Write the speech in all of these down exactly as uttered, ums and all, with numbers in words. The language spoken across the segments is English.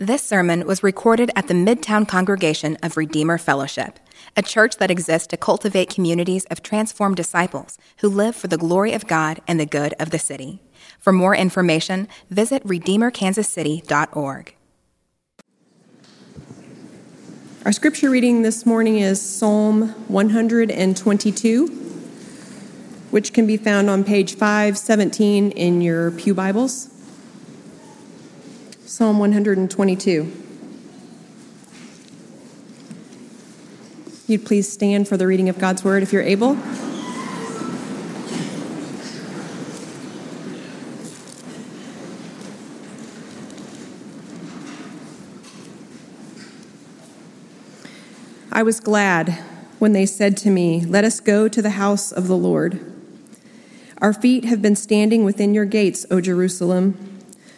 This sermon was recorded at the Midtown Congregation of Redeemer Fellowship, a church that exists to cultivate communities of transformed disciples who live for the glory of God and the good of the city. For more information, visit Redeemer Kansas City dot org. Our scripture reading this morning is Psalm one twenty-two, which can be found on page five seventeen in your pew Bibles. Psalm one twenty-two. You'd please stand for the reading of God's word if you're able. I was glad when they said to me, "Let us go to the house of the Lord." Our feet have been standing within your gates, O Jerusalem.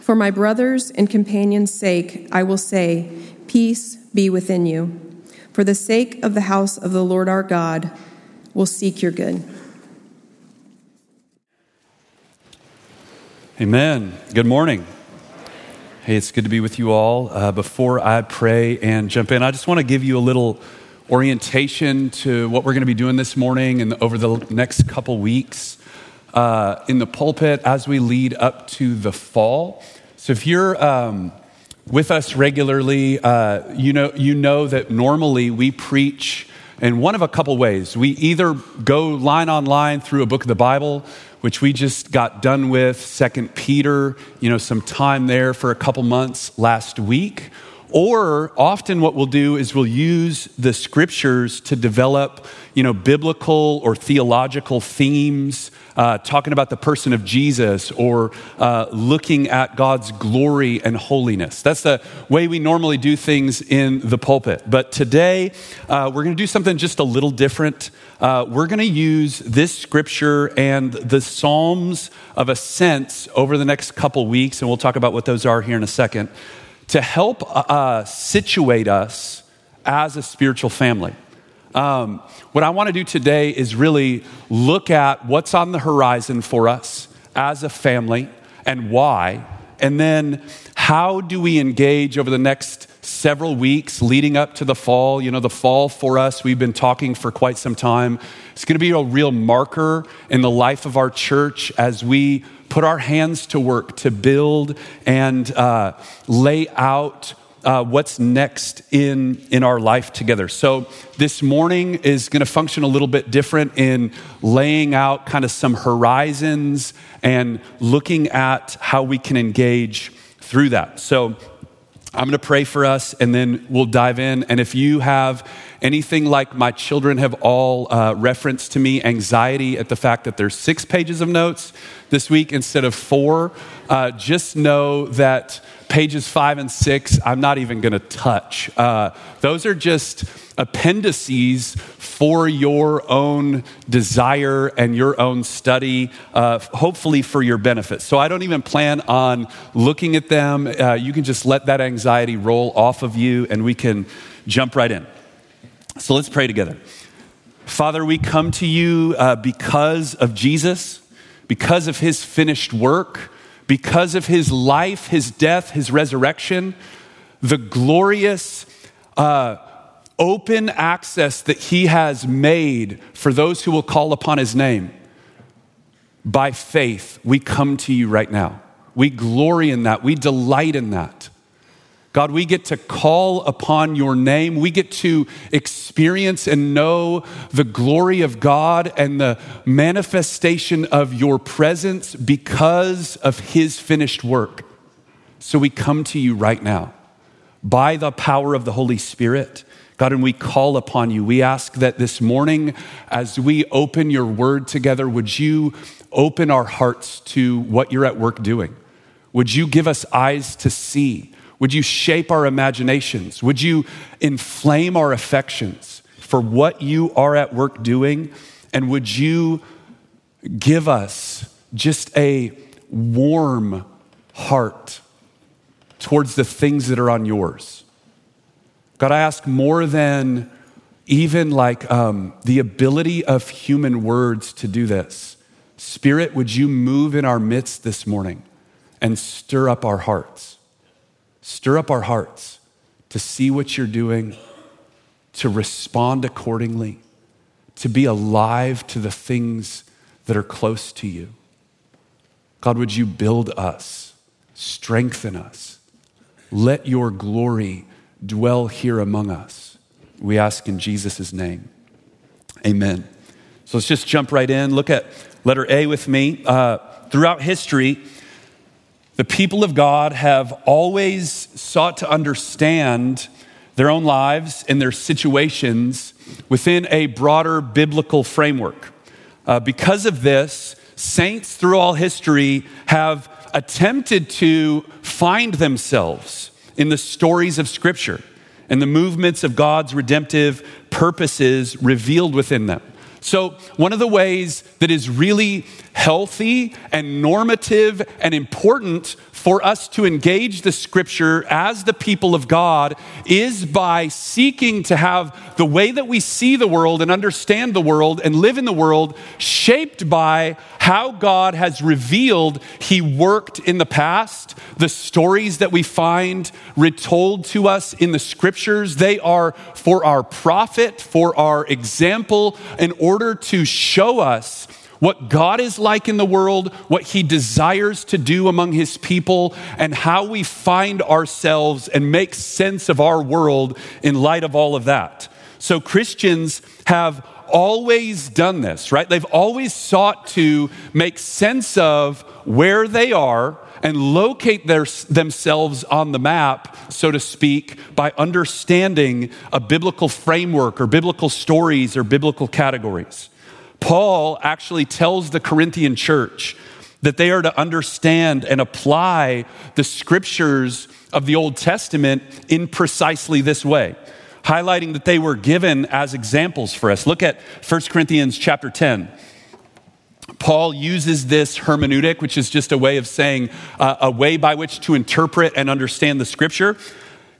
For my brothers and companions' sake, I will say, peace be within you. For the sake of the house of the Lord our God, we'll seek your good. Amen. Good morning. Hey, it's good to be with you all. Uh, before I pray and jump in, I just want to give you a little orientation to what we're going to be doing this morning and over the next couple weeks uh, in the pulpit as we lead up to the fall. So if you're um, with us regularly, uh, you know you know that normally we preach in one of a couple ways. We either go line on line through a book of the Bible, which we just got done with, Second Peter, you know, some time there for a couple months last week. Or often what we'll do is we'll use the scriptures to develop, you know, biblical or theological themes, uh, talking about the person of Jesus or uh, looking at God's glory and holiness. That's the way we normally do things in the pulpit. But today, uh, we're going to do something just a little different. Uh, we're going to use this scripture and the Psalms of Ascent over the next couple weeks, and we'll talk about what those are here in a second, to help uh, situate us as a spiritual family. Um, what I want to do today is really look at what's on the horizon for us as a family and why, and then how do we engage over the next several weeks leading up to the fall. You know, the fall for us, we've been talking for quite some time. It's going to be a real marker in the life of our church as we put our hands to work to build and uh, lay out uh, what's next in, in our life together. So this morning is going to function a little bit different in laying out kind of some horizons and looking at how we can engage through that. So I'm going to pray for us and then we'll dive in. And if you have anything like my children have all uh, referenced to me, anxiety at the fact that there's six pages of notes this week instead of four, uh, just know that pages five and six, I'm not even going to touch. Uh, those are just appendices for your own desire and your own study, uh, hopefully for your benefit. So I don't even plan on looking at them. Uh, you can just let that anxiety roll off of you and we can jump right in. So let's pray together. Father, we come to you uh, because of Jesus, because of his finished work, because of his life, his death, his resurrection, the glorious uh, open access that he has made for those who will call upon his name. By faith, we come to you right now. We glory in that. We delight in that. God, we get to call upon your name. We get to experience and know the glory of God and the manifestation of your presence because of his finished work. So we come to you right now by the power of the Holy Spirit. God, and we call upon you. We ask that this morning, as we open your word together, would you open our hearts to what you're at work doing? Would you give us eyes to see? Would you shape our imaginations? Would you inflame our affections for what you are at work doing? And would you give us just a warm heart towards the things that are on yours? God, I ask more than even like um, the ability of human words to do this. Spirit, would you move in our midst this morning and stir up our hearts? Stir up our hearts to see what you're doing, to respond accordingly, to be alive to the things that are close to you. God, would you build us, strengthen us. Let your glory dwell here among us. We ask in Jesus' name. Amen. So let's just jump right in. Look at letter A with me. Uh, throughout history, the people of God have always sought to understand their own lives and their situations within a broader biblical framework. Uh, because of this, saints through all history have attempted to find themselves in the stories of Scripture and the movements of God's redemptive purposes revealed within them. So one of the ways that is really healthy and normative and important for us to engage the Scripture as the people of God is by seeking to have the way that we see the world and understand the world and live in the world shaped by how God has revealed He worked in the past. The stories that we find retold to us in the Scriptures, they are for our profit, for our example, in order to show us what God is like in the world, what He desires to do among His people, and how we find ourselves and make sense of our world in light of all of that. So Christians have always done this, right? They've always sought to make sense of where they are and locate their, themselves on the map, so to speak, by understanding a biblical framework or biblical stories or biblical categories. Paul actually tells the Corinthian church that they are to understand and apply the Scriptures of the Old Testament in precisely this way, highlighting that they were given as examples for us. Look at First Corinthians chapter ten. Paul uses this hermeneutic, which is just a way of saying uh, a way by which to interpret and understand the Scripture.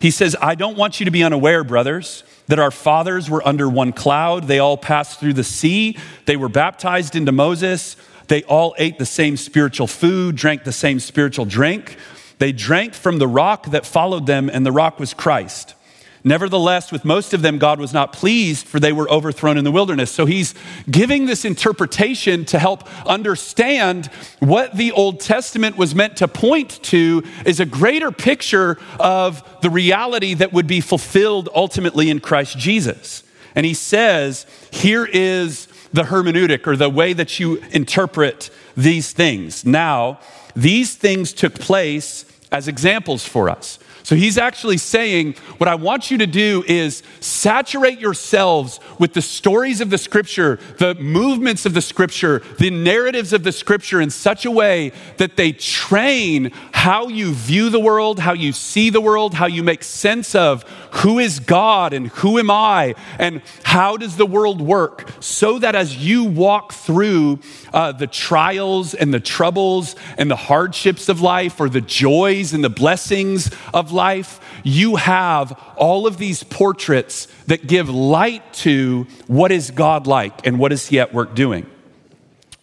He says, I don't want you to be unaware, brothers, that our fathers were under one cloud. They all passed through the sea. They were baptized into Moses. They all ate the same spiritual food, drank the same spiritual drink. They drank from the rock that followed them, and the rock was Christ. Nevertheless, with most of them, God was not pleased, for they were overthrown in the wilderness. So he's giving this interpretation to help understand what the Old Testament was meant to point to is a greater picture of the reality that would be fulfilled ultimately in Christ Jesus. And he says, here is the hermeneutic, or the way that you interpret these things. Now, these things took place as examples for us. So he's actually saying, what I want you to do is saturate yourselves with the stories of the Scripture, the movements of the Scripture, the narratives of the Scripture in such a way that they train how you view the world, how you see the world, how you make sense of who is God and who am I and how does the world work, so that as you walk through uh, the trials and the troubles and the hardships of life, or the joys and the blessings of life, you have all of these portraits that give light to what is God like and what is He at work doing.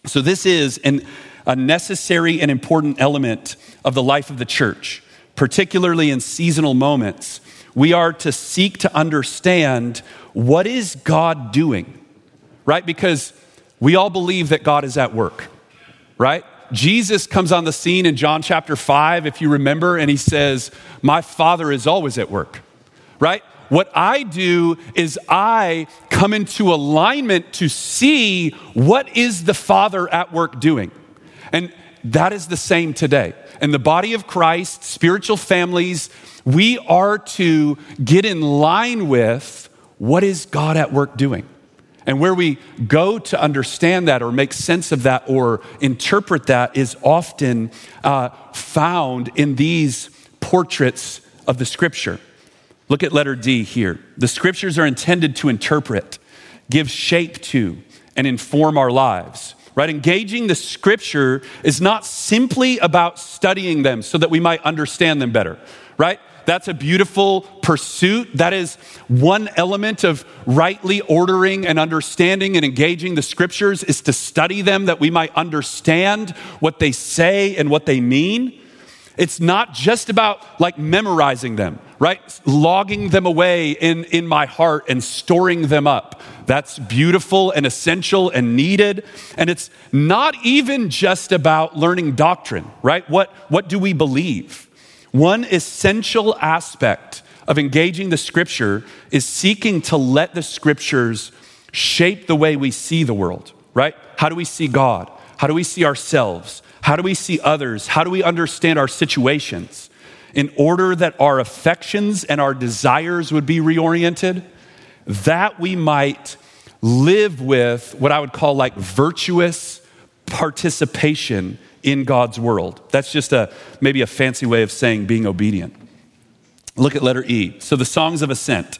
So this is an, a necessary and important element of the life of the church, particularly in seasonal moments. We are to seek to understand what is God doing, right? Because we all believe that God is at work, right? Jesus comes on the scene in John chapter five, if you remember, and He says, my Father is always at work, right? What I do is I come into alignment to see what is the Father at work doing. And that is the same today. In the body of Christ, spiritual families, we are to get in line with what is God at work doing. And where we go to understand that or make sense of that or interpret that is often uh, found in these portraits of the scripture. Look at letter D here. The scriptures are intended to interpret, give shape to, and inform our lives, right? Engaging the scripture is not simply about studying them so that we might understand them better, right? That's a beautiful pursuit. That is one element of rightly ordering and understanding and engaging the scriptures is to study them that we might understand what they say and what they mean. It's not just about like memorizing them, right? Logging them away in, in my heart and storing them up. That's beautiful and essential and needed. And it's not even just about learning doctrine, right? What, what do we believe? One essential aspect of engaging the scripture is seeking to let the scriptures shape the way we see the world, right? How do we see God? How do we see ourselves? How do we see others? How do we understand our situations? In order that our affections and our desires would be reoriented, that we might live with what I would call like virtuous participation in God's world. That's just a maybe a fancy way of saying being obedient. Look at letter E. So the Songs of Ascent.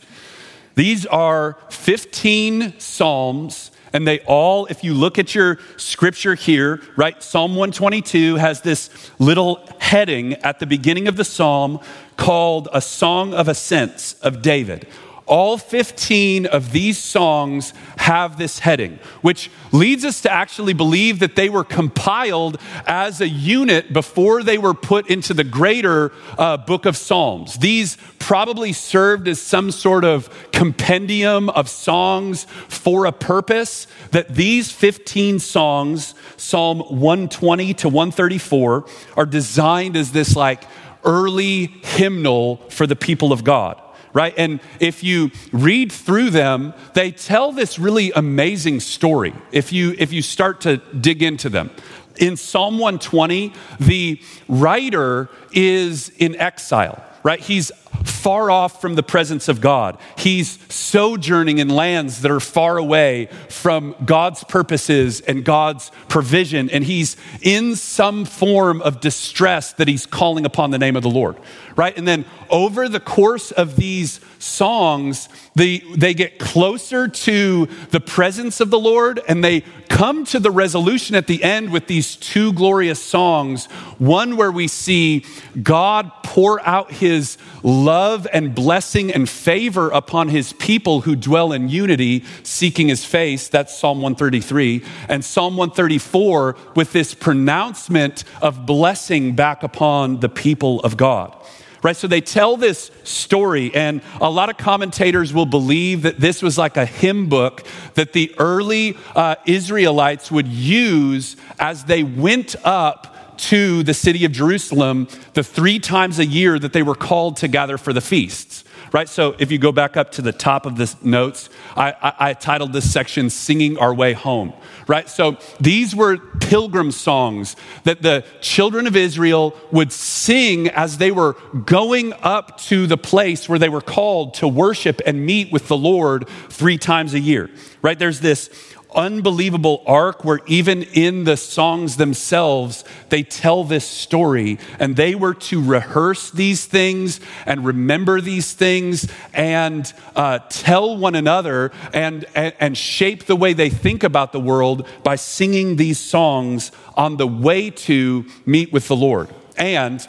These are fifteen psalms, and they all, if you look at your scripture here, right, Psalm one twenty-two has this little heading at the beginning of the psalm called A Song of Ascents of David. All fifteen of these songs have this heading, which leads us to actually believe that they were compiled as a unit before they were put into the greater uh, book of Psalms. These probably served as some sort of compendium of songs for a purpose, that these fifteen songs, Psalm one twenty to one thirty-four, are designed as this like early hymnal for the people of God. Right? And if you read through them, they tell this really amazing story if you if you start to dig into them. In Psalm one twenty, the writer is in exile, right? He's far off from the presence of God. He's sojourning in lands that are far away from God's purposes and God's provision. And he's in some form of distress that he's calling upon the name of the Lord, right? And then over the course of these songs, the, they get closer to the presence of the Lord, and they come to the resolution at the end with these two glorious songs. One where we see God pour out his love and blessing and favor upon his people who dwell in unity, seeking his face. That's Psalm one thirty-three. And Psalm one thirty-four with this pronouncement of blessing back upon the people of God. Right, so they tell this story, and a lot of commentators will believe that this was like a hymn book that the early uh, Israelites would use as they went up to the city of Jerusalem the three times a year that they were called to gather for the feasts. Right, so if you go back up to the top of the notes, I, I, I titled this section, Singing Our Way Home, right? So these were pilgrim songs that the children of Israel would sing as they were going up to the place where they were called to worship and meet with the Lord three times a year, right? There's this unbelievable arc where even in the songs themselves, they tell this story, and they were to rehearse these things and remember these things and uh, tell one another and, and, and shape the way they think about the world by singing these songs on the way to meet with the Lord. And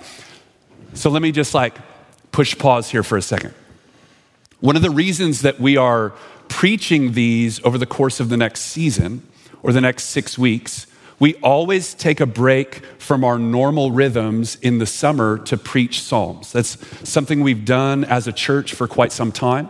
so let me just like push pause here for a second. One of the reasons that we are preaching these over the course of the next season or the next six weeks, we always take a break from our normal rhythms in the summer to preach Psalms. That's something we've done as a church for quite some time.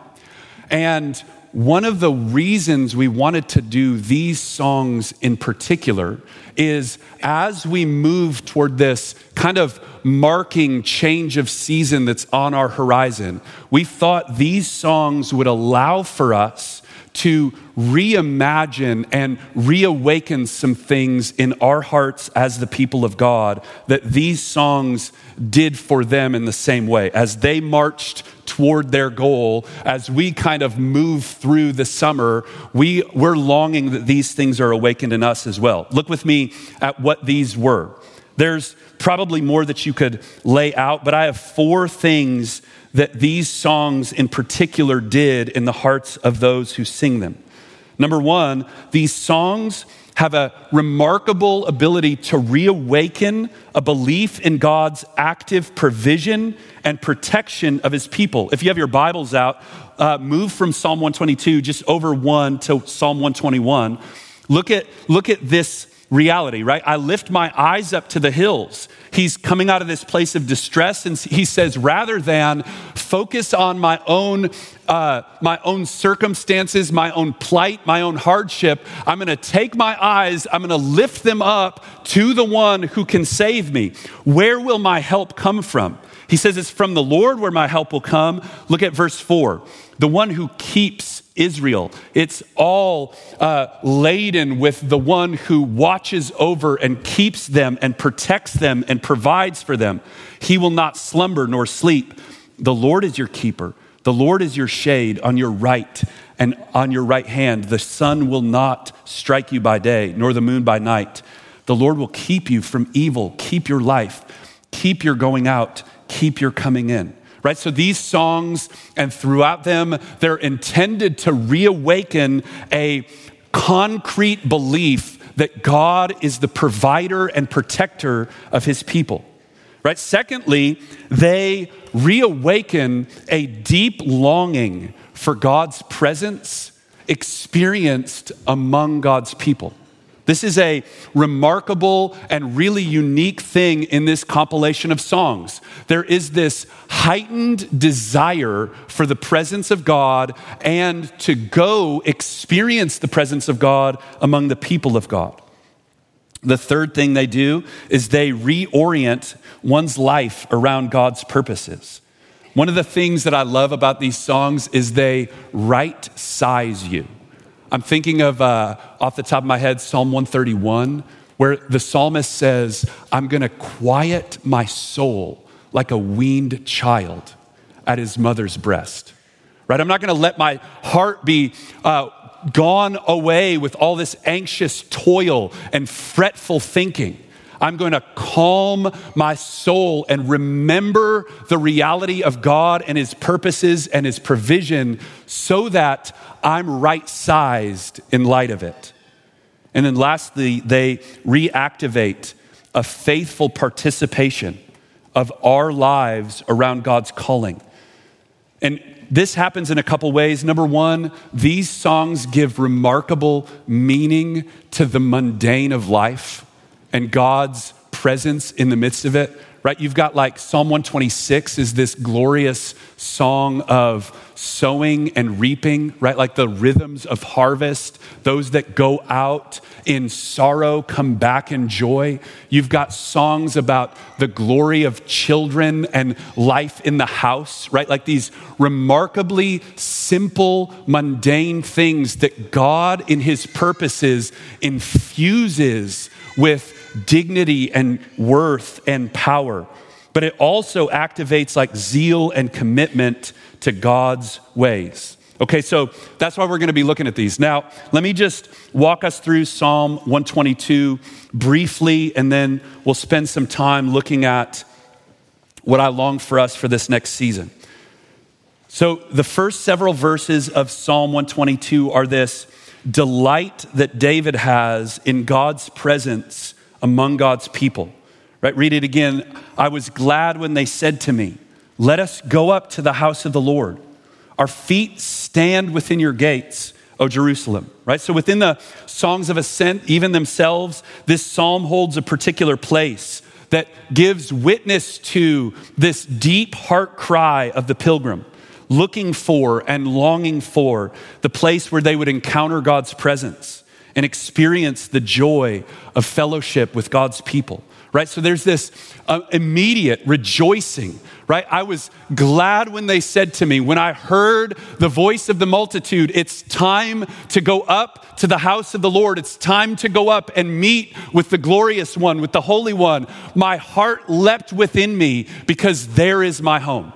And one of the reasons we wanted to do these songs in particular is as we move toward this kind of marking change of season that's on our horizon, we thought these songs would allow for us to reimagine and reawaken some things in our hearts as the people of God that these songs did for them in the same way. As they marched toward their goal, as we kind of move through the summer, we, we're longing that these things are awakened in us as well. Look with me at what these were. There's probably more that you could lay out, but I have four things that these songs in particular did in the hearts of those who sing them. Number one, these songs have a remarkable ability to reawaken a belief in God's active provision and protection of his people. If you have your Bibles out, uh, move from Psalm one twenty-two, just over one, to Psalm one twenty-one. Look at, look at this reality, right? I lift my eyes up to the hills. He's coming out of this place of distress, and he says, rather than focus on my own uh, my own circumstances, my own plight, my own hardship, I'm going to take my eyes, I'm going to lift them up to the one who can save me. Where will my help come from? He says, it's from the Lord where my help will come. Look at verse four. The one who keeps Israel. It's all uh, laden with the one who watches over and keeps them and protects them and provides for them. He will not slumber nor sleep. The Lord is your keeper. The Lord is your shade on your right and on your right hand. The sun will not strike you by day, nor the moon by night. The Lord will keep you from evil. Keep your life. Keep your going out. Keep your coming in. Right? So these songs, and throughout them, they're intended to reawaken a concrete belief that God is the provider and protector of his people. Right? Secondly, they reawaken a deep longing for God's presence experienced among God's people. This is a remarkable and really unique thing in this compilation of songs. There is this heightened desire for the presence of God and to go experience the presence of God among the people of God. The third thing they do is they reorient one's life around God's purposes. One of the things that I love about these songs is they right-size you. I'm thinking of, uh, off the top of my head, Psalm one thirty-one, where the psalmist says, I'm going to quiet my soul like a weaned child at his mother's breast, right? I'm not going to let my heart be uh, gone away with all this anxious toil and fretful thinking. I'm going to calm my soul and remember the reality of God and his purposes and his provision so that I'm right-sized in light of it. And then lastly, they reactivate a faithful participation of our lives around God's calling. And this happens in a couple ways. Number one, these songs give remarkable meaning to the mundane of life and God's presence in the midst of it, right? You've got like Psalm one twenty-six is this glorious song of sowing and reaping, right? Like the rhythms of harvest, those that go out in sorrow come back in joy. You've got songs about the glory of children and life in the house, right? Like these remarkably simple, mundane things that God in his purposes infuses with dignity and worth and power, but it also activates like zeal and commitment to God's ways. Okay, so that's why we're going to be looking at these. Now, let me just walk us through Psalm one twenty-two briefly, and then we'll spend some time looking at what I long for us for this next season. So the first several verses of Psalm one twenty-two are this delight that David has in God's presence among God's people, right? Read it again. I was glad when they said to me, let us go up to the house of the Lord. Our feet stand within your gates, O Jerusalem, right? So within the Songs of Ascent, even themselves, this psalm holds a particular place that gives witness to this deep heart cry of the pilgrim, looking for and longing for the place where they would encounter God's presence and experience the joy of fellowship with God's people, right? So there's this uh, immediate rejoicing, right? I was glad when they said to me, when I heard the voice of the multitude, it's time to go up to the house of the Lord. It's time to go up and meet with the glorious one, with the Holy One. My heart leapt within me because there is my home,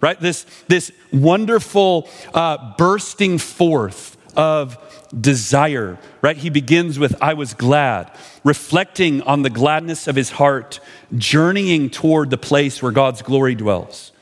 right? This, this wonderful uh, bursting forth of desire, right? He begins with, I was glad, reflecting on the gladness of his heart, journeying toward the place where God's glory dwells.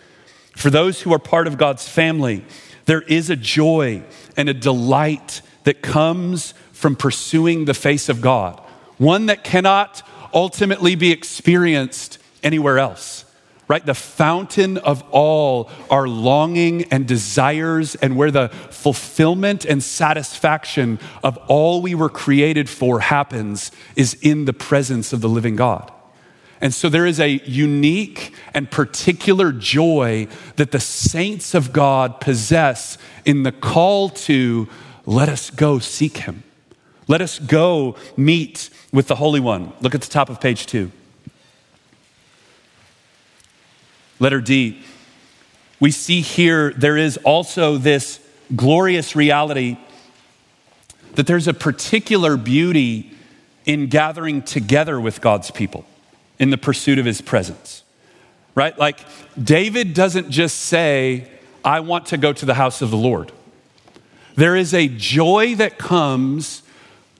For those who are part of God's family, there is a joy and a delight that comes from pursuing the face of God, one that cannot ultimately be experienced anywhere else, right? The fountain of all our longing and desires, and where the fulfillment and satisfaction of all we were created for happens, is in the presence of the living God. And so there is a unique and particular joy that the saints of God possess in the call to let us go seek him. Let us go meet with the Holy One. Look at the top of page two. Letter D. We see here there is also this glorious reality that there's a particular beauty in gathering together with God's people in the pursuit of his presence, right? Like David doesn't just say, I want to go to the house of the Lord. There is a joy that comes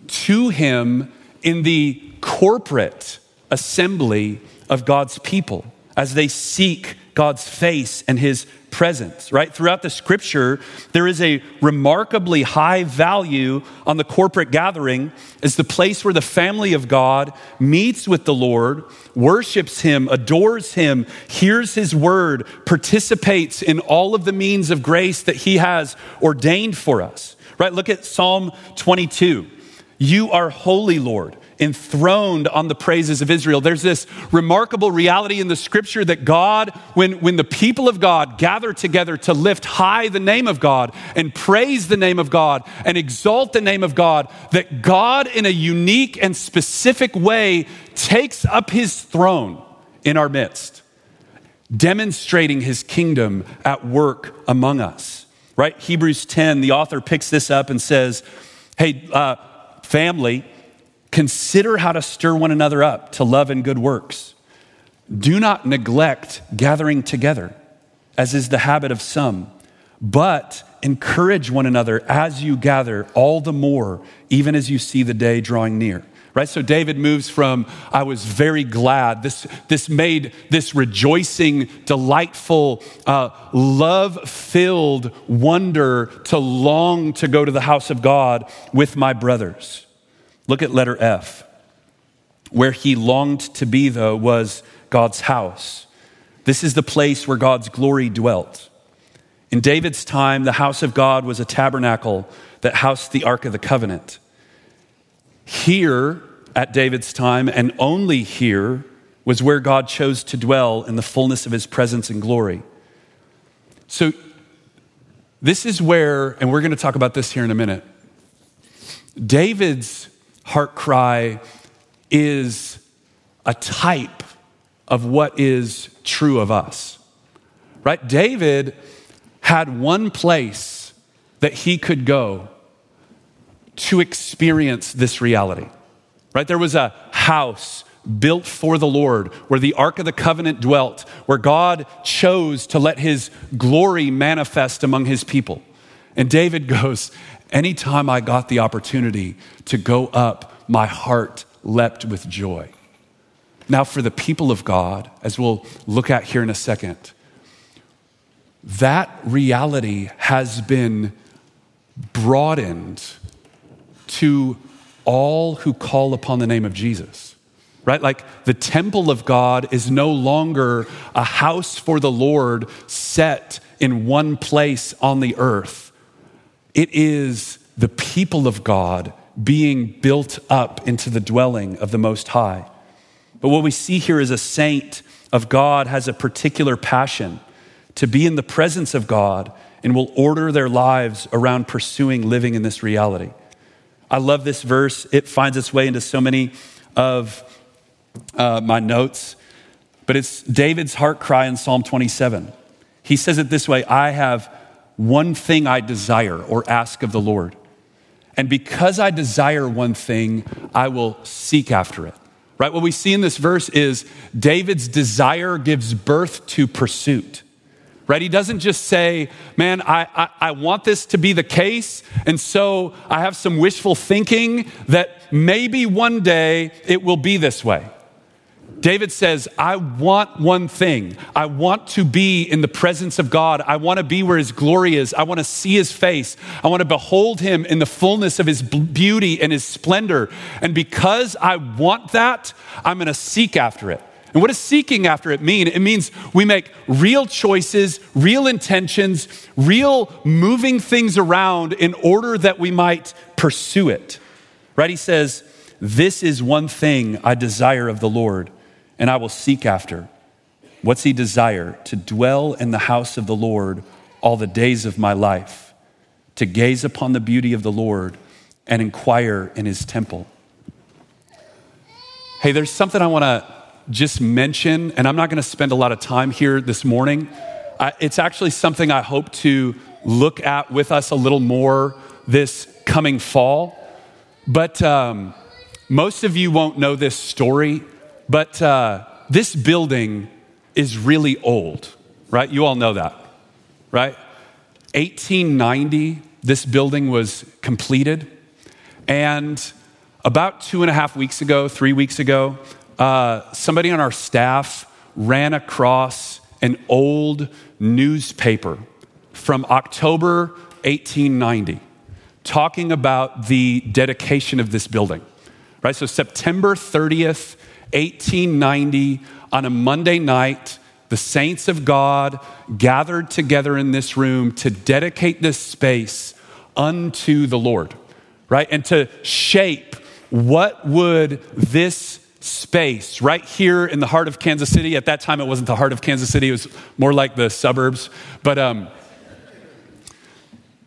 to him in the corporate assembly of God's people as they seek God's face and his presence, right? Throughout the scripture, there is a remarkably high value on the corporate gathering as the place where the family of God meets with the Lord, worships him, adores him, hears his word, participates in all of the means of grace that he has ordained for us, right? Look at Psalm twenty-two. You are holy, Lord, enthroned on the praises of Israel. There's this remarkable reality in the scripture that God, when, when the people of God gather together to lift high the name of God and praise the name of God and exalt the name of God, that God in a unique and specific way takes up his throne in our midst, demonstrating his kingdom at work among us, right? Hebrews ten, the author picks this up and says, hey, uh, family, consider how to stir one another up to love and good works. Do not neglect gathering together, as is the habit of some, but encourage one another as you gather, all the more, even as you see the day drawing near. Right? So David moves from, I was very glad. This, this made this rejoicing, delightful, uh, love-filled wonder to long to go to the house of God with my brothers. Look at letter F. Where he longed to be, though, was God's house. This is the place where God's glory dwelt. In David's time, the house of God was a tabernacle that housed the Ark of the Covenant. Here, at David's time, and only here, was where God chose to dwell in the fullness of his presence and glory. So this is where, and we're going to talk about this here in a minute, David's heart cry is a type of what is true of us, right? David had one place that he could go to experience this reality, right? There was a house built for the Lord, where the Ark of the Covenant dwelt, where God chose to let his glory manifest among his people. And David goes, anytime I got the opportunity to go up, my heart leapt with joy. Now, for the people of God, as we'll look at here in a second, that reality has been broadened to all who call upon the name of Jesus, right? Like the temple of God is no longer a house for the Lord set in one place on the earth. It is the people of God being built up into the dwelling of the Most High. But what we see here is a saint of God has a particular passion to be in the presence of God and will order their lives around pursuing living in this reality. I love this verse. It finds its way into so many of uh, my notes, but it's David's heart cry in Psalm twenty-seven. He says it this way, I have one thing I desire or ask of the Lord. And because I desire one thing, I will seek after it. Right? What we see in this verse is David's desire gives birth to pursuit. right? He doesn't just say, man, I, I, I want this to be the case, and so I have some wishful thinking that maybe one day it will be this way. David says, I want one thing. I want to be in the presence of God. I want to be where his glory is. I want to see his face. I want to behold him in the fullness of his beauty and his splendor. And because I want that, I'm going to seek after it. And what does seeking after it mean? It means we make real choices, real intentions, real moving things around in order that we might pursue it. Right? He says, this is one thing I desire of the Lord, and I will seek after. What's he desire? To dwell in the house of the Lord all the days of my life, to gaze upon the beauty of the Lord and inquire in his temple. Hey, there's something I want to just mention, and I'm not going to spend a lot of time here this morning. I, it's actually something I hope to look at with us a little more this coming fall. But um, most of you won't know this story, but uh, this building is really old, right? You all know that, right? eighteen ninety, this building was completed. And about two and a half weeks ago, three weeks ago, uh, somebody on our staff ran across an old newspaper from October eighteen ninety, talking about the dedication of this building, right? So September thirtieth, eighteen ninety, on a Monday night, the saints of God gathered together in this room to dedicate this space unto the Lord, right? And to shape what would this space right here in the heart of Kansas City, at that time it wasn't the heart of Kansas City, it was more like the suburbs, but um,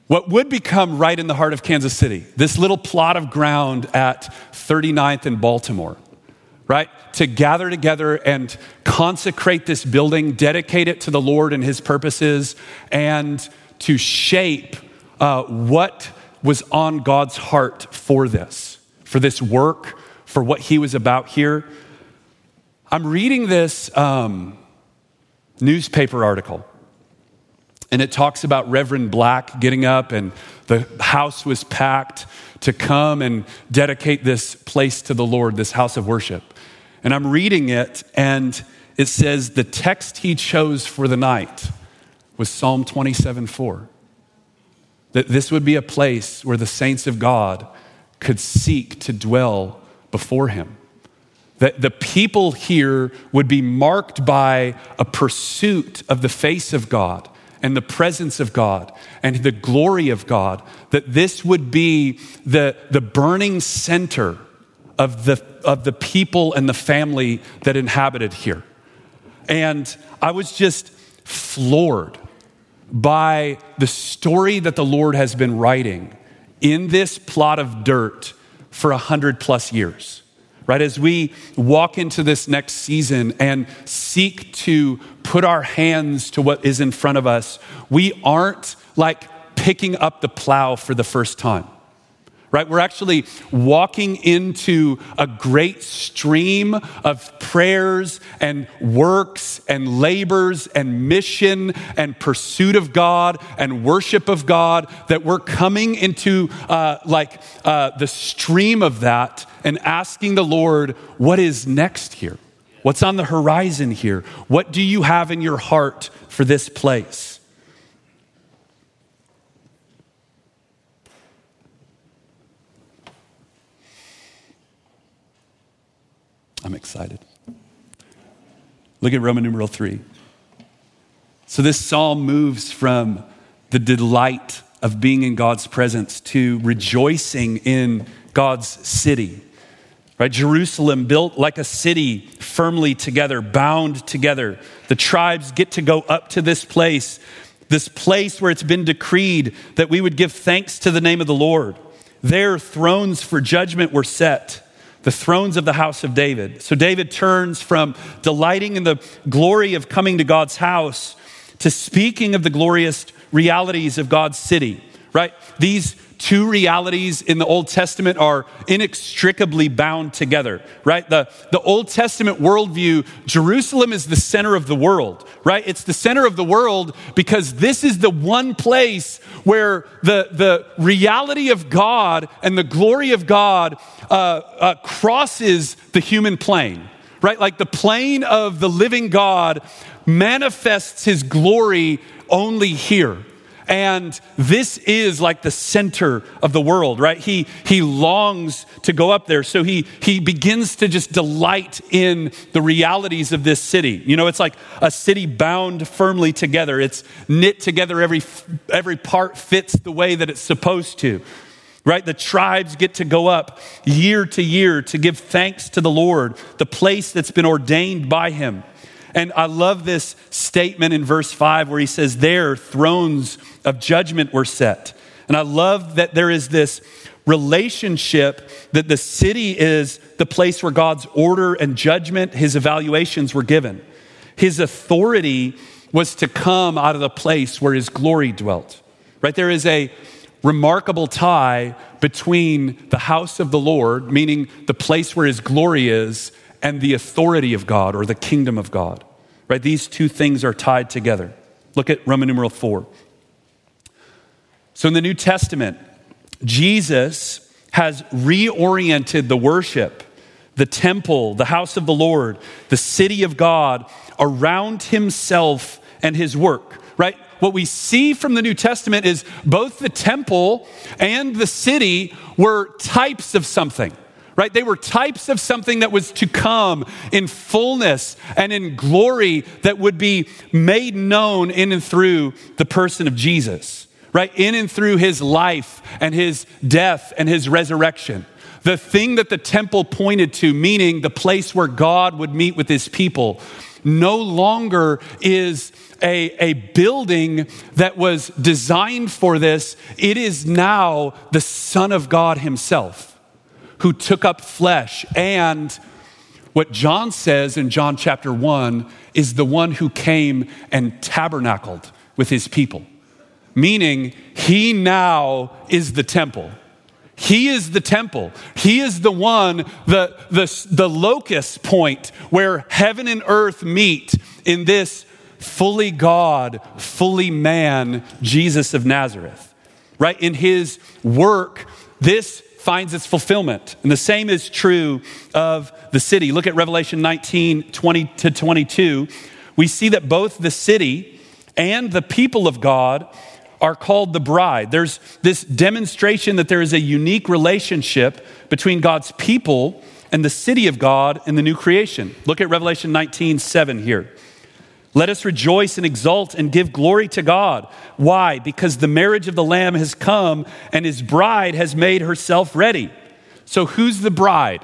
what would become right in the heart of Kansas City, this little plot of ground at thirty-ninth and Baltimore, right? To gather together and consecrate this building, dedicate it to the Lord and his purposes, and to shape uh, what was on God's heart for this, for this work, for what he was about here. I'm reading this um, newspaper article, and it talks about Reverend Black getting up, and the house was packed to come and dedicate this place to the Lord, this house of worship. And I'm reading it, and it says the text he chose for the night was Psalm twenty-seven four. That this would be a place where the saints of God could seek to dwell before him. That the people here would be marked by a pursuit of the face of God and the presence of God and the glory of God. That this would be the, the burning center of the of the people and the family that inhabited here. And I was just floored by the story that the Lord has been writing in this plot of dirt for a hundred plus years, right? As we walk into this next season and seek to put our hands to what is in front of us, we aren't like picking up the plow for the first time. Right? We're actually walking into a great stream of prayers and works and labors and mission and pursuit of God and worship of God, that we're coming into uh, like uh, the stream of that and asking the Lord, what is next here? What's on the horizon here? What do you have in your heart for this place? I'm excited. Look at Roman numeral three. So this psalm moves from the delight of being in God's presence to rejoicing in God's city, right? Jerusalem built like a city, firmly together, bound together. The tribes get to go up to this place, this place where it's been decreed that we would give thanks to the name of the Lord. Their thrones for judgment were set, the thrones of the house of David. So David turns from delighting in the glory of coming to God's house to speaking of the glorious realities of God's city, right? These two realities in the Old Testament are inextricably bound together, right? The, the Old Testament worldview, Jerusalem is the center of the world, right? It's the center of the world because this is the one place where the, the reality of God and the glory of God uh, uh, crosses the human plane, right? Like the plane of the living God manifests his glory only here. And this is like the center of the world, right? He he longs to go up there. So he he begins to just delight in the realities of this city. You know, it's like a city bound firmly together. It's knit together. Every every part fits the way that it's supposed to, right? The tribes get to go up year to year to give thanks to the Lord, the place that's been ordained by him. And I love this statement in verse five where he says, there thrones of judgment were set. And I love that there is this relationship that the city is the place where God's order and judgment, his evaluations were given. His authority was to come out of the place where his glory dwelt, right? There is a remarkable tie between the house of the Lord, meaning the place where his glory is, and the authority of God or the kingdom of God, right? These two things are tied together. Look at Roman numeral four. So in the New Testament, Jesus has reoriented the worship, the temple, the house of the Lord, the city of God around himself and his work, right? What we see from the New Testament is both the temple and the city were types of something. Right? They were types of something that was to come in fullness and in glory that would be made known in and through the person of Jesus, right? In and through his life and his death and his resurrection. The thing that the temple pointed to, meaning the place where God would meet with his people, no longer is a, a building that was designed for this. It is now the Son of God himself, who took up flesh, and what John says in John chapter one is the one who came and tabernacled with his people, meaning he now is the temple. He is the temple. He is the one, the, the, the locus point where heaven and earth meet in this fully God, fully man, Jesus of Nazareth, right? In his work, this finds its fulfillment. And the same is true of the city. Look at Revelation nineteen, twenty to twenty-two. We see that both the city and the people of God are called the bride. There's this demonstration that there is a unique relationship between God's people and the city of God in the new creation. Look at Revelation nineteen, seven here. Let us rejoice and exult and give glory to God. Why? Because the marriage of the Lamb has come and his bride has made herself ready. So who's the bride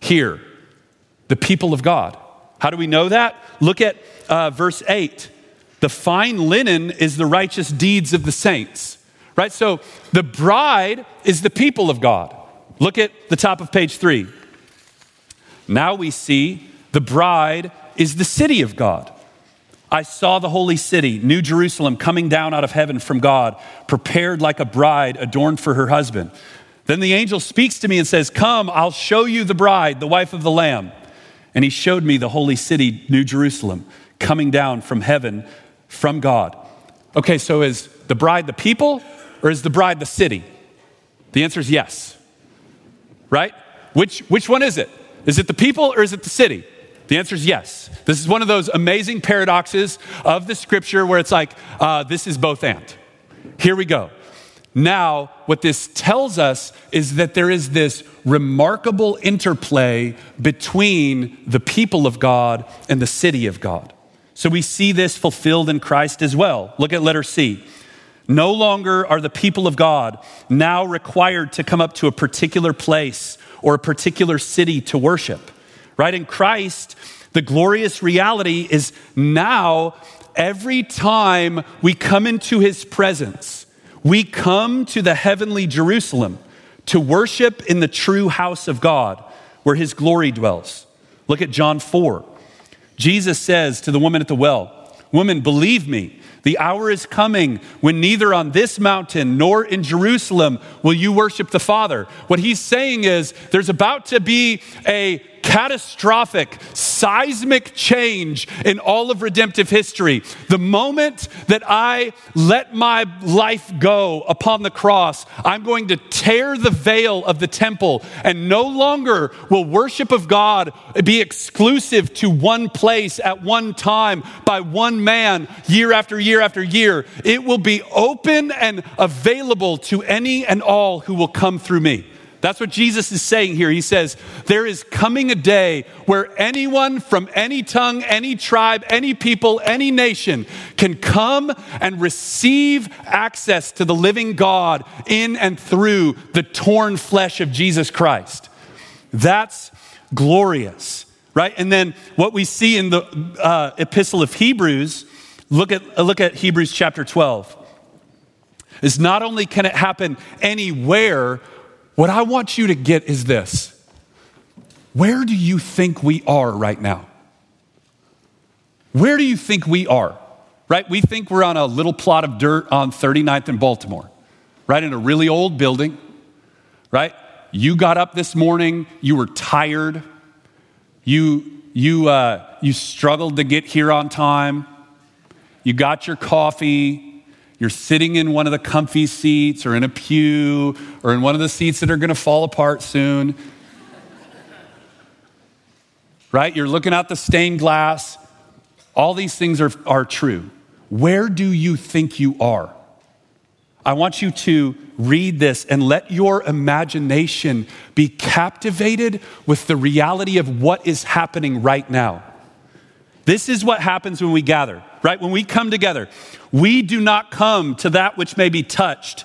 here? The people of God. How do we know that? Look at uh, verse eight. The fine linen is the righteous deeds of the saints, right? So the bride is the people of God. Look at the top of page three. Now we see the bride is the city of God. I saw the holy city, New Jerusalem, coming down out of heaven from God, prepared like a bride adorned for her husband. Then the angel speaks to me and says, come, I'll show you the bride, the wife of the Lamb. And he showed me the holy city, New Jerusalem, coming down from heaven from God. Okay, so is the bride the people or is the bride the city? The answer is yes, right? Which, which one is it? Is it the people or is it the city? The answer is yes. This is one of those amazing paradoxes of the scripture where it's like, uh, this is both and. Here we go. Now, what this tells us is that there is this remarkable interplay between the people of God and the city of God. So we see this fulfilled in Christ as well. Look at letter C. No longer are the people of God now required to come up to a particular place or a particular city to worship. Right? In Christ, the glorious reality is now every time we come into his presence, we come to the heavenly Jerusalem to worship in the true house of God where his glory dwells. Look at John four. Jesus says to the woman at the well, Woman, believe me, the hour is coming when neither on this mountain nor in Jerusalem will you worship the Father. What he's saying is there's about to be a catastrophic, seismic change in all of redemptive history. The moment that I let my life go upon the cross, I'm going to tear the veil of the temple, and no longer will worship of God be exclusive to one place at one time by one man year after year after year. It will be open and available to any and all who will come through me. That's what Jesus is saying here. He says, there is coming a day where anyone from any tongue, any tribe, any people, any nation can come and receive access to the living God in and through the torn flesh of Jesus Christ. That's glorious, right? And then what we see in the uh, epistle of Hebrews, look at, look at Hebrews chapter twelve, is not only can it happen anywhere, what I want you to get is this. Where do you think we are right now? Where do you think we are? Right? We think we're on a little plot of dirt on thirty-ninth and Baltimore, right? In a really old building, right? You got up this morning, you were tired, you, you, uh, you struggled to get here on time, you got your coffee, you're sitting in one of the comfy seats or in a pew or in one of the seats that are going to fall apart soon. Right? You're looking out the stained glass. All these things are, are true. Where do you think you are? I want you to read this and let your imagination be captivated with the reality of what is happening right now. This is what happens when we gather, right? When we come together, we do not come to that which may be touched,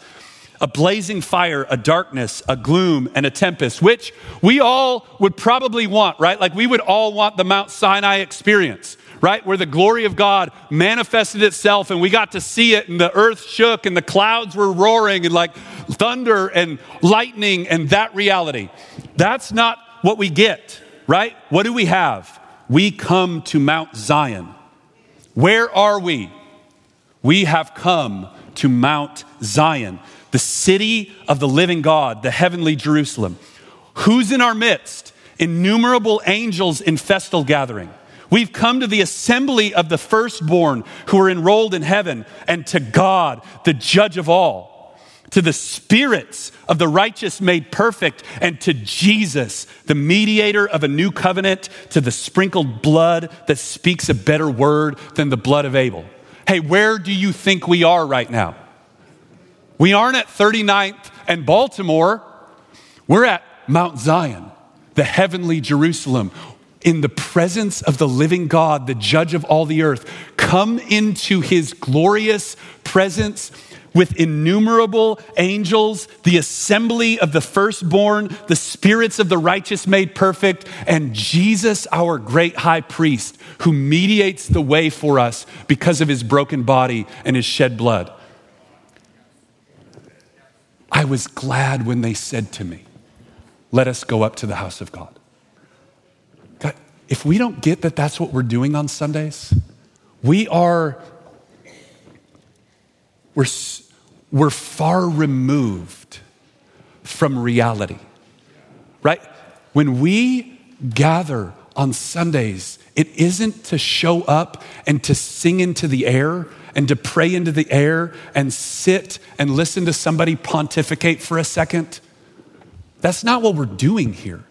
a blazing fire, a darkness, a gloom, and a tempest, which we all would probably want, right? Like we would all want the Mount Sinai experience, right? Where the glory of God manifested itself and we got to see it and the earth shook and the clouds were roaring and like thunder and lightning and that reality. That's not what we get, right? What do we have? We come to Mount Zion. Where are we? We have come to Mount Zion, the city of the living God, the heavenly Jerusalem. Who's in our midst? Innumerable angels in festal gathering. We've come to the assembly of the firstborn who are enrolled in heaven, and to God, the judge of all, to the spirits of the righteous made perfect, and to Jesus, the mediator of a new covenant, to the sprinkled blood that speaks a better word than the blood of Abel. Hey, where do you think we are right now? We aren't at thirty-ninth and Baltimore. We're at Mount Zion, the heavenly Jerusalem, in the presence of the living God, the judge of all the earth. Come into his glorious presence with innumerable angels, the assembly of the firstborn, the spirits of the righteous made perfect, and Jesus, our great high priest, who mediates the way for us because of his broken body and his shed blood. I was glad when they said to me, let us go up to the house of God. God, if we don't get that that's what we're doing on Sundays, we are... We're, we're far removed from reality, right? When we gather on Sundays, it isn't to show up and to sing into the air and to pray into the air and sit and listen to somebody pontificate for a second. That's not what we're doing here.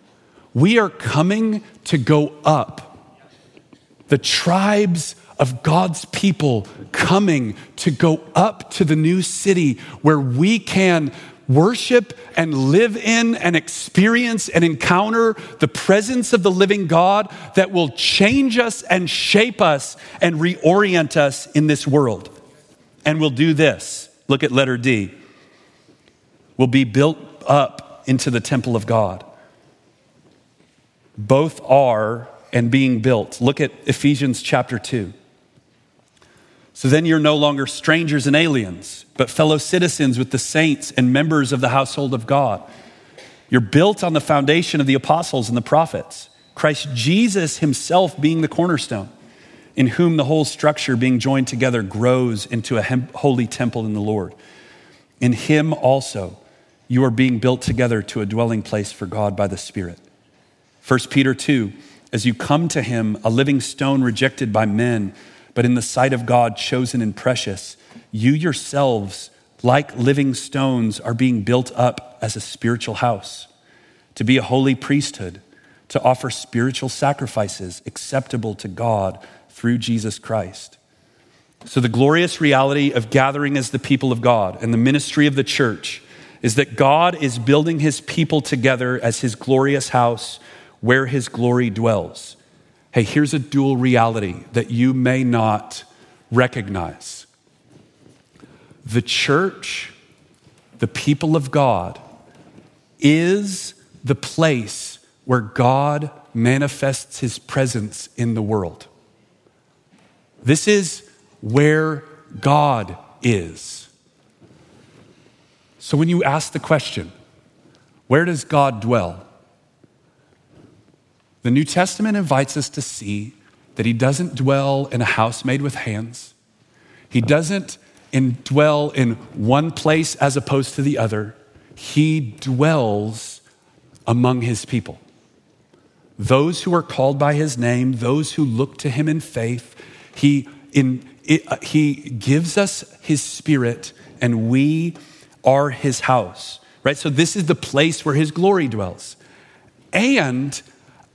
We are coming to go up. The tribes of God's people coming to go up to the new city where we can worship and live in and experience and encounter the presence of the living God that will change us and shape us and reorient us in this world. And we'll do this. Look at letter D. We'll be built up into the temple of God. Both are and being built. Look at Ephesians chapter two. So then you're no longer strangers and aliens, but fellow citizens with the saints and members of the household of God. You're built on the foundation of the apostles and the prophets, Christ Jesus himself being the cornerstone, in whom the whole structure being joined together grows into a holy temple in the Lord. In him also, you are being built together to a dwelling place for God by the Spirit. First Peter two, as you come to him, a living stone rejected by men, but in the sight of God, chosen and precious, you yourselves, like living stones, are being built up as a spiritual house, to be a holy priesthood, to offer spiritual sacrifices acceptable to God through Jesus Christ. So the glorious reality of gathering as the people of God and the ministry of the church is that God is building his people together as his glorious house where his glory dwells. Hey, here's a dual reality that you may not recognize. The church, the people of God, is the place where God manifests his presence in the world. This is where God is. So when you ask the question, where does God dwell? The New Testament invites us to see that he doesn't dwell in a house made with hands. He doesn't in dwell in one place as opposed to the other. He dwells among his people. Those who are called by his name, those who look to him in faith, he in it, he gives us his Spirit and we are his house, right? So this is the place where his glory dwells. And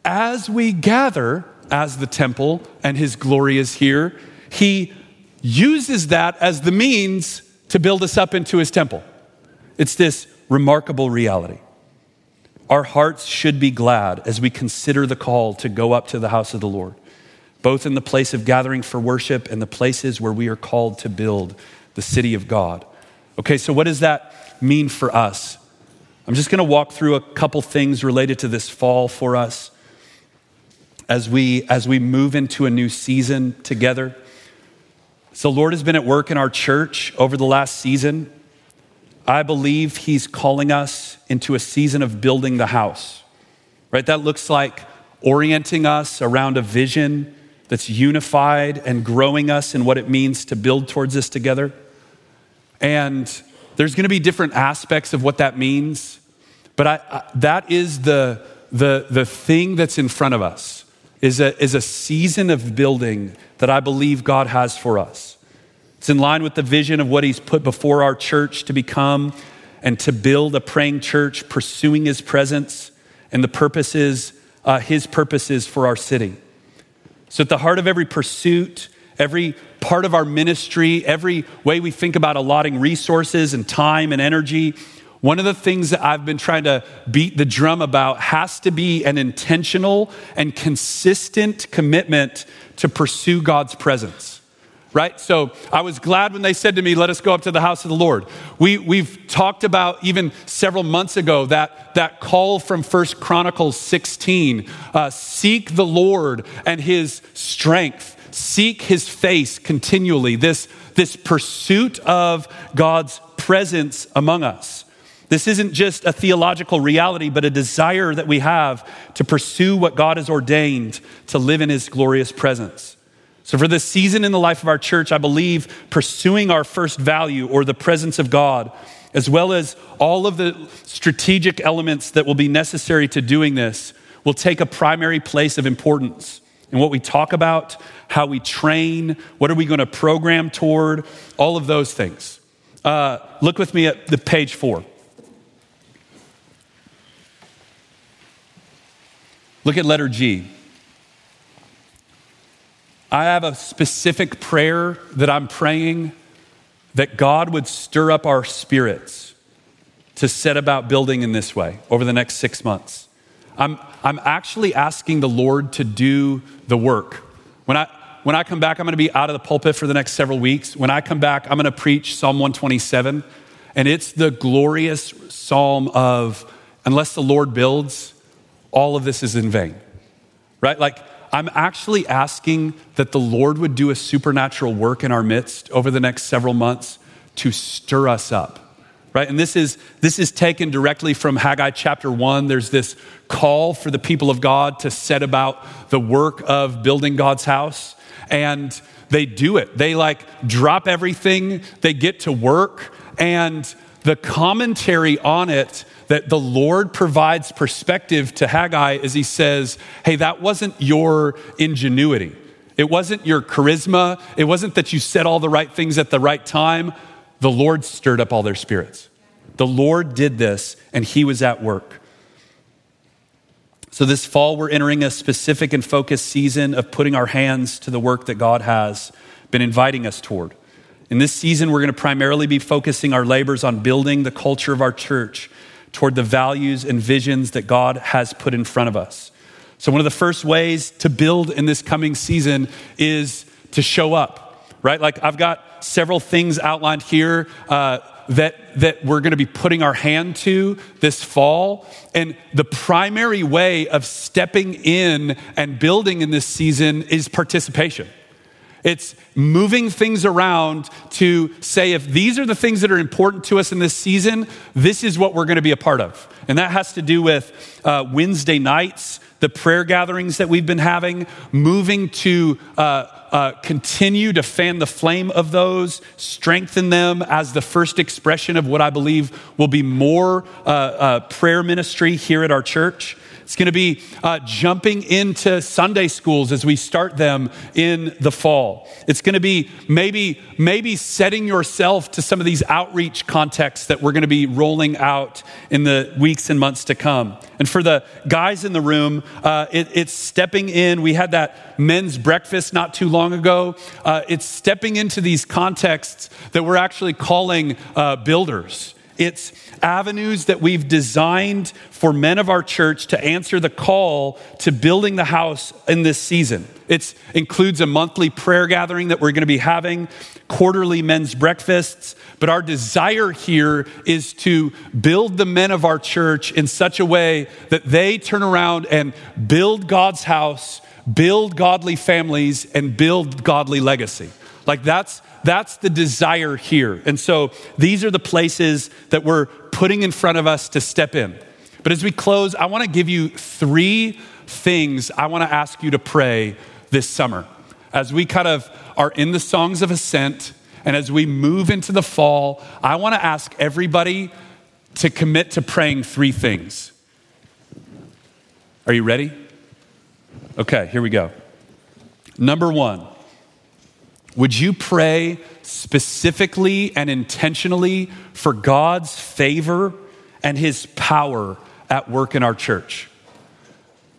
as we gather as the temple and his glory is here, he uses that as the means to build us up into his temple. It's this remarkable reality. Our hearts should be glad as we consider the call to go up to the house of the Lord, both in the place of gathering for worship and the places where we are called to build the city of God. Okay, so what does that mean for us? I'm just going to walk through a couple things related to this fall for us as we, as we move into a new season together. So the Lord has been at work in our church over the last season. I believe he's calling us into a season of building the house, right? That looks like orienting us around a vision that's unified and growing us in what it means to build towards this together. And there's going to be different aspects of what that means, but I, I, that is the, the, the thing that's in front of us, is a, is a season of building that I believe God has for us. It's in line with the vision of what he's put before our church to become and to build a praying church, pursuing his presence and the purposes, uh, his purposes for our city. So at the heart of every pursuit, every part of our ministry, every way we think about allotting resources and time and energy, one of the things that I've been trying to beat the drum about has to be an intentional and consistent commitment to pursue God's presence. Right? So I was glad when they said to me, let us go up to the house of the Lord. We, we've talked about even several months ago that, that call from First Chronicles sixteen, uh, seek the Lord and his strength, seek his face continually, this, this pursuit of God's presence among us. This isn't just a theological reality, but a desire that we have to pursue what God has ordained to live in his glorious presence. So for this season in the life of our church, I believe pursuing our first value or the presence of God, as well as all of the strategic elements that will be necessary to doing this, will take a primary place of importance in what we talk about, how we train, what are we going to program toward, all of those things. Uh, look with me at the page four. Look at letter G. I have a specific prayer that I'm praying that God would stir up our spirits to set about building in this way over the next six months. I'm I'm actually asking the Lord to do the work. When I when I come back, I'm going to be out of the pulpit for the next several weeks. When I come back, I'm going to preach Psalm one twenty-seven, and it's the glorious psalm of unless the Lord builds, all of this is in vain. Right? Like I'm actually asking that the Lord would do a supernatural work in our midst over the next several months to stir us up, right? And this is this is taken directly from Haggai chapter one. There's this call for the people of God to set about the work of building God's house. and they do it. They like drop everything, they get to work, and the commentary on it that the Lord provides perspective to Haggai is he says, hey, that wasn't your ingenuity. It wasn't your charisma. It wasn't that you said all the right things at the right time. The Lord stirred up all their spirits. The Lord did this, and he was at work. So this fall, we're entering a specific and focused season of putting our hands to the work that God has been inviting us toward. In this season, we're going to primarily be focusing our labors on building the culture of our church toward the values and visions that God has put in front of us. So one of the first ways to build in this coming season is to show up, right? Like I've got several things outlined here uh, that, that we're going to be putting our hand to this fall. And the primary way of stepping in and building in this season is participation. It's moving things around to say, if these are the things that are important to us in this season, this is what we're going to be a part of. And that has to do with uh, Wednesday nights, the prayer gatherings that we've been having, moving to uh, uh, continue to fan the flame of those, strengthen them as the first expression of what I believe will be more uh, uh, prayer ministry here at our church. It's going to be uh, jumping into Sunday schools as we start them in the fall. It's going to be maybe maybe setting yourself to some of these outreach contexts that we're going to be rolling out in the weeks and months to come. And for the guys in the room, uh, it, it's stepping in. We had that men's breakfast not too long ago. Uh, it's stepping into these contexts that we're actually calling uh, builders. It's avenues that we've designed for men of our church to answer the call to building the house in this season. It includes a monthly prayer gathering that we're going to be having, quarterly men's breakfasts. But our desire here is to build the men of our church in such a way that they turn around and build God's house, build godly families, and build godly legacy. Like that's that's the desire here. And so these are the places that we're putting in front of us to step in. But as we close, I want to give you three things I want to ask you to pray this summer. As we kind of are in the Songs of Ascent and as we move into the fall, I want to ask everybody to commit to praying three things. Are you ready? Okay, here we go. Number one. Would you pray specifically and intentionally for God's favor and his power at work in our church?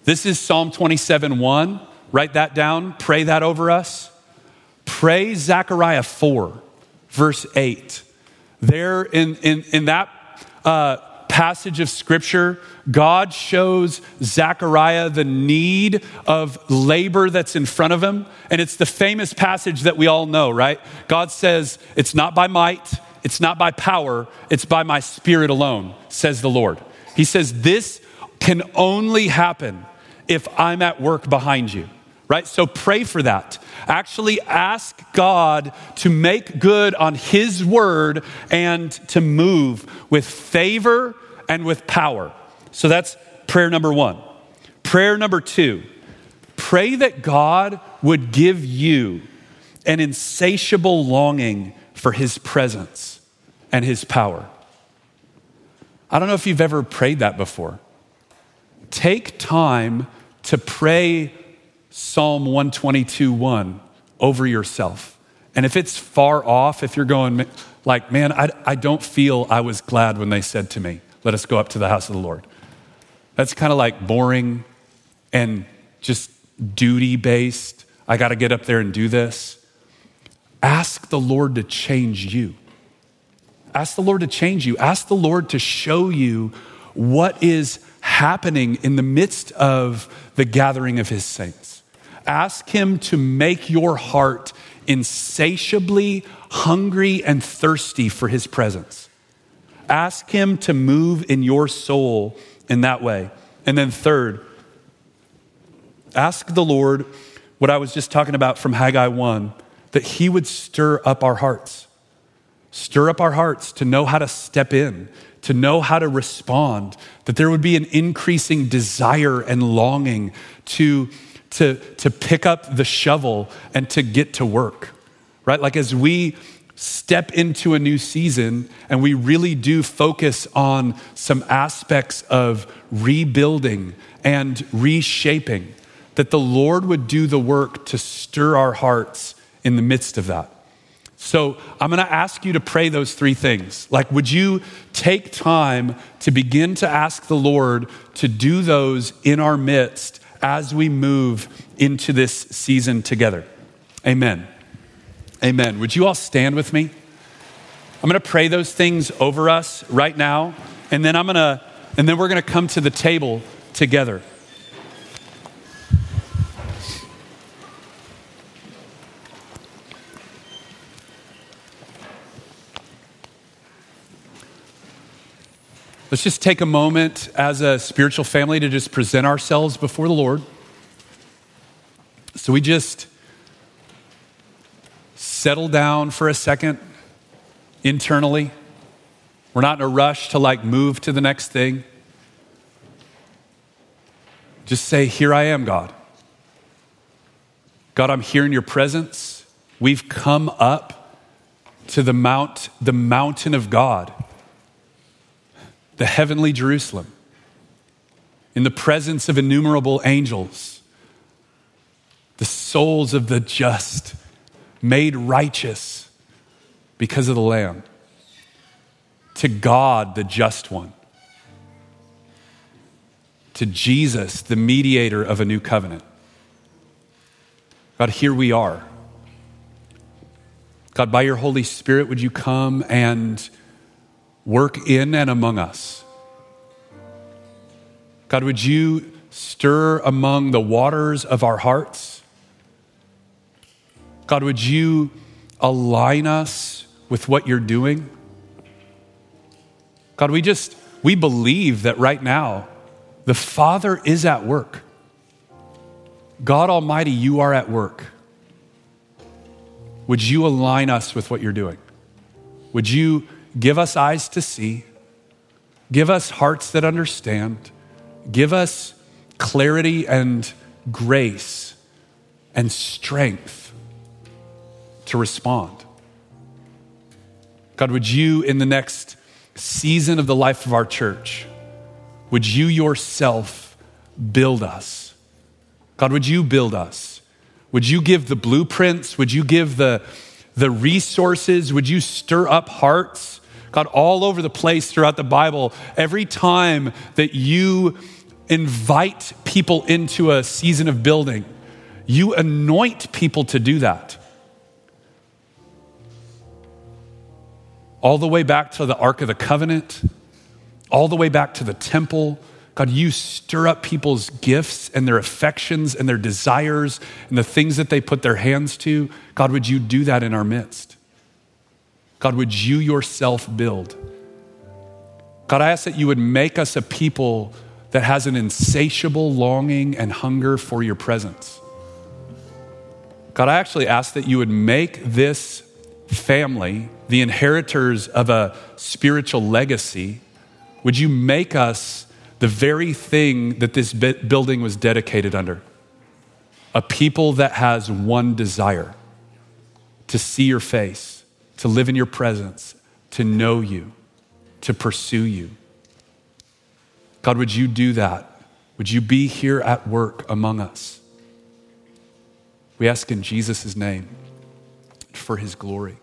This is Psalm twenty-seven one. Write that down. Pray that over us. Pray Zechariah four, verse eight. There in, in, in that uh, passage of scripture, God shows Zechariah the need of labor that's in front of him. And it's the famous passage that we all know, right? God says, it's not by might, it's not by power, it's by my spirit alone, says the Lord. He says, this can only happen if I'm at work behind you, right? So pray for that. Actually ask God to make good on his word and to move with favor and with power. So that's prayer number one. Prayer number two, pray that God would give you an insatiable longing for his presence and his power. I don't know if you've ever prayed that before. Take time to pray Psalm one twenty-two one over yourself. And if it's far off, if you're going like, man, I, I don't feel I was glad when they said to me, let us go up to the house of the Lord. That's kind of like boring and just duty-based. I got to get up there and do this. Ask the Lord to change you. Ask the Lord to change you. Ask the Lord to show you what is happening in the midst of the gathering of his saints. Ask him to make your heart insatiably hungry and thirsty for his presence. Ask him to move in your soul in that way. And then third, ask the Lord what I was just talking about from Haggai one, that he would stir up our hearts. Stir up our hearts to know how to step in, to know how to respond, that there would be an increasing desire and longing to to, to pick up the shovel and to get to work, right? Like as we step into a new season and we really do focus on some aspects of rebuilding and reshaping, that the Lord would do the work to stir our hearts in the midst of that. So I'm going to ask you to pray those three things. Like, would you take time to begin to ask the Lord to do those in our midst as we move into this season together? Amen. Amen. Would you all stand with me? I'm going to pray those things over us right now, and then I'm going to, and then we're going to come to the table together. Let's just take a moment as a spiritual family to just present ourselves before the Lord. So we just settle down for a second internally. We're not in a rush to like move to the next thing. Just say, here I am, God. God, I'm here in your presence. We've come up to the mount, the mountain of God, the heavenly Jerusalem, in the presence of innumerable angels, the souls of the just made righteous because of the Lamb, to God, the just one, to Jesus, the mediator of a new covenant. God, here we are. God, by your Holy Spirit, would you come and work in and among us. God, would you stir among the waters of our hearts? God, would you align us with what you're doing? God, we just, we believe that right now the Father is at work. God Almighty, you are at work. Would you align us with what you're doing? Would you give us eyes to see. Give us hearts that understand. Give us clarity and grace and strength to respond. God, would you, in the next season of the life of our church, would you yourself build us? God, would you build us? Would you give the blueprints? Would you give the, the resources? Would you stir up hearts? God, all over the place throughout the Bible, every time that you invite people into a season of building, you anoint people to do that. All the way back to the Ark of the Covenant, all the way back to the temple, God, you stir up people's gifts and their affections and their desires and the things that they put their hands to. God, would you do that in our midst? God, would you yourself build? God, I ask that you would make us a people that has an insatiable longing and hunger for your presence. God, I actually ask that you would make this family the inheritors of a spiritual legacy. Would you make us the very thing that this building was dedicated under? A people that has one desire, to see your face, to live in your presence, to know you, to pursue you. God, would you do that? Would you be here at work among us? We ask in Jesus' name for his glory.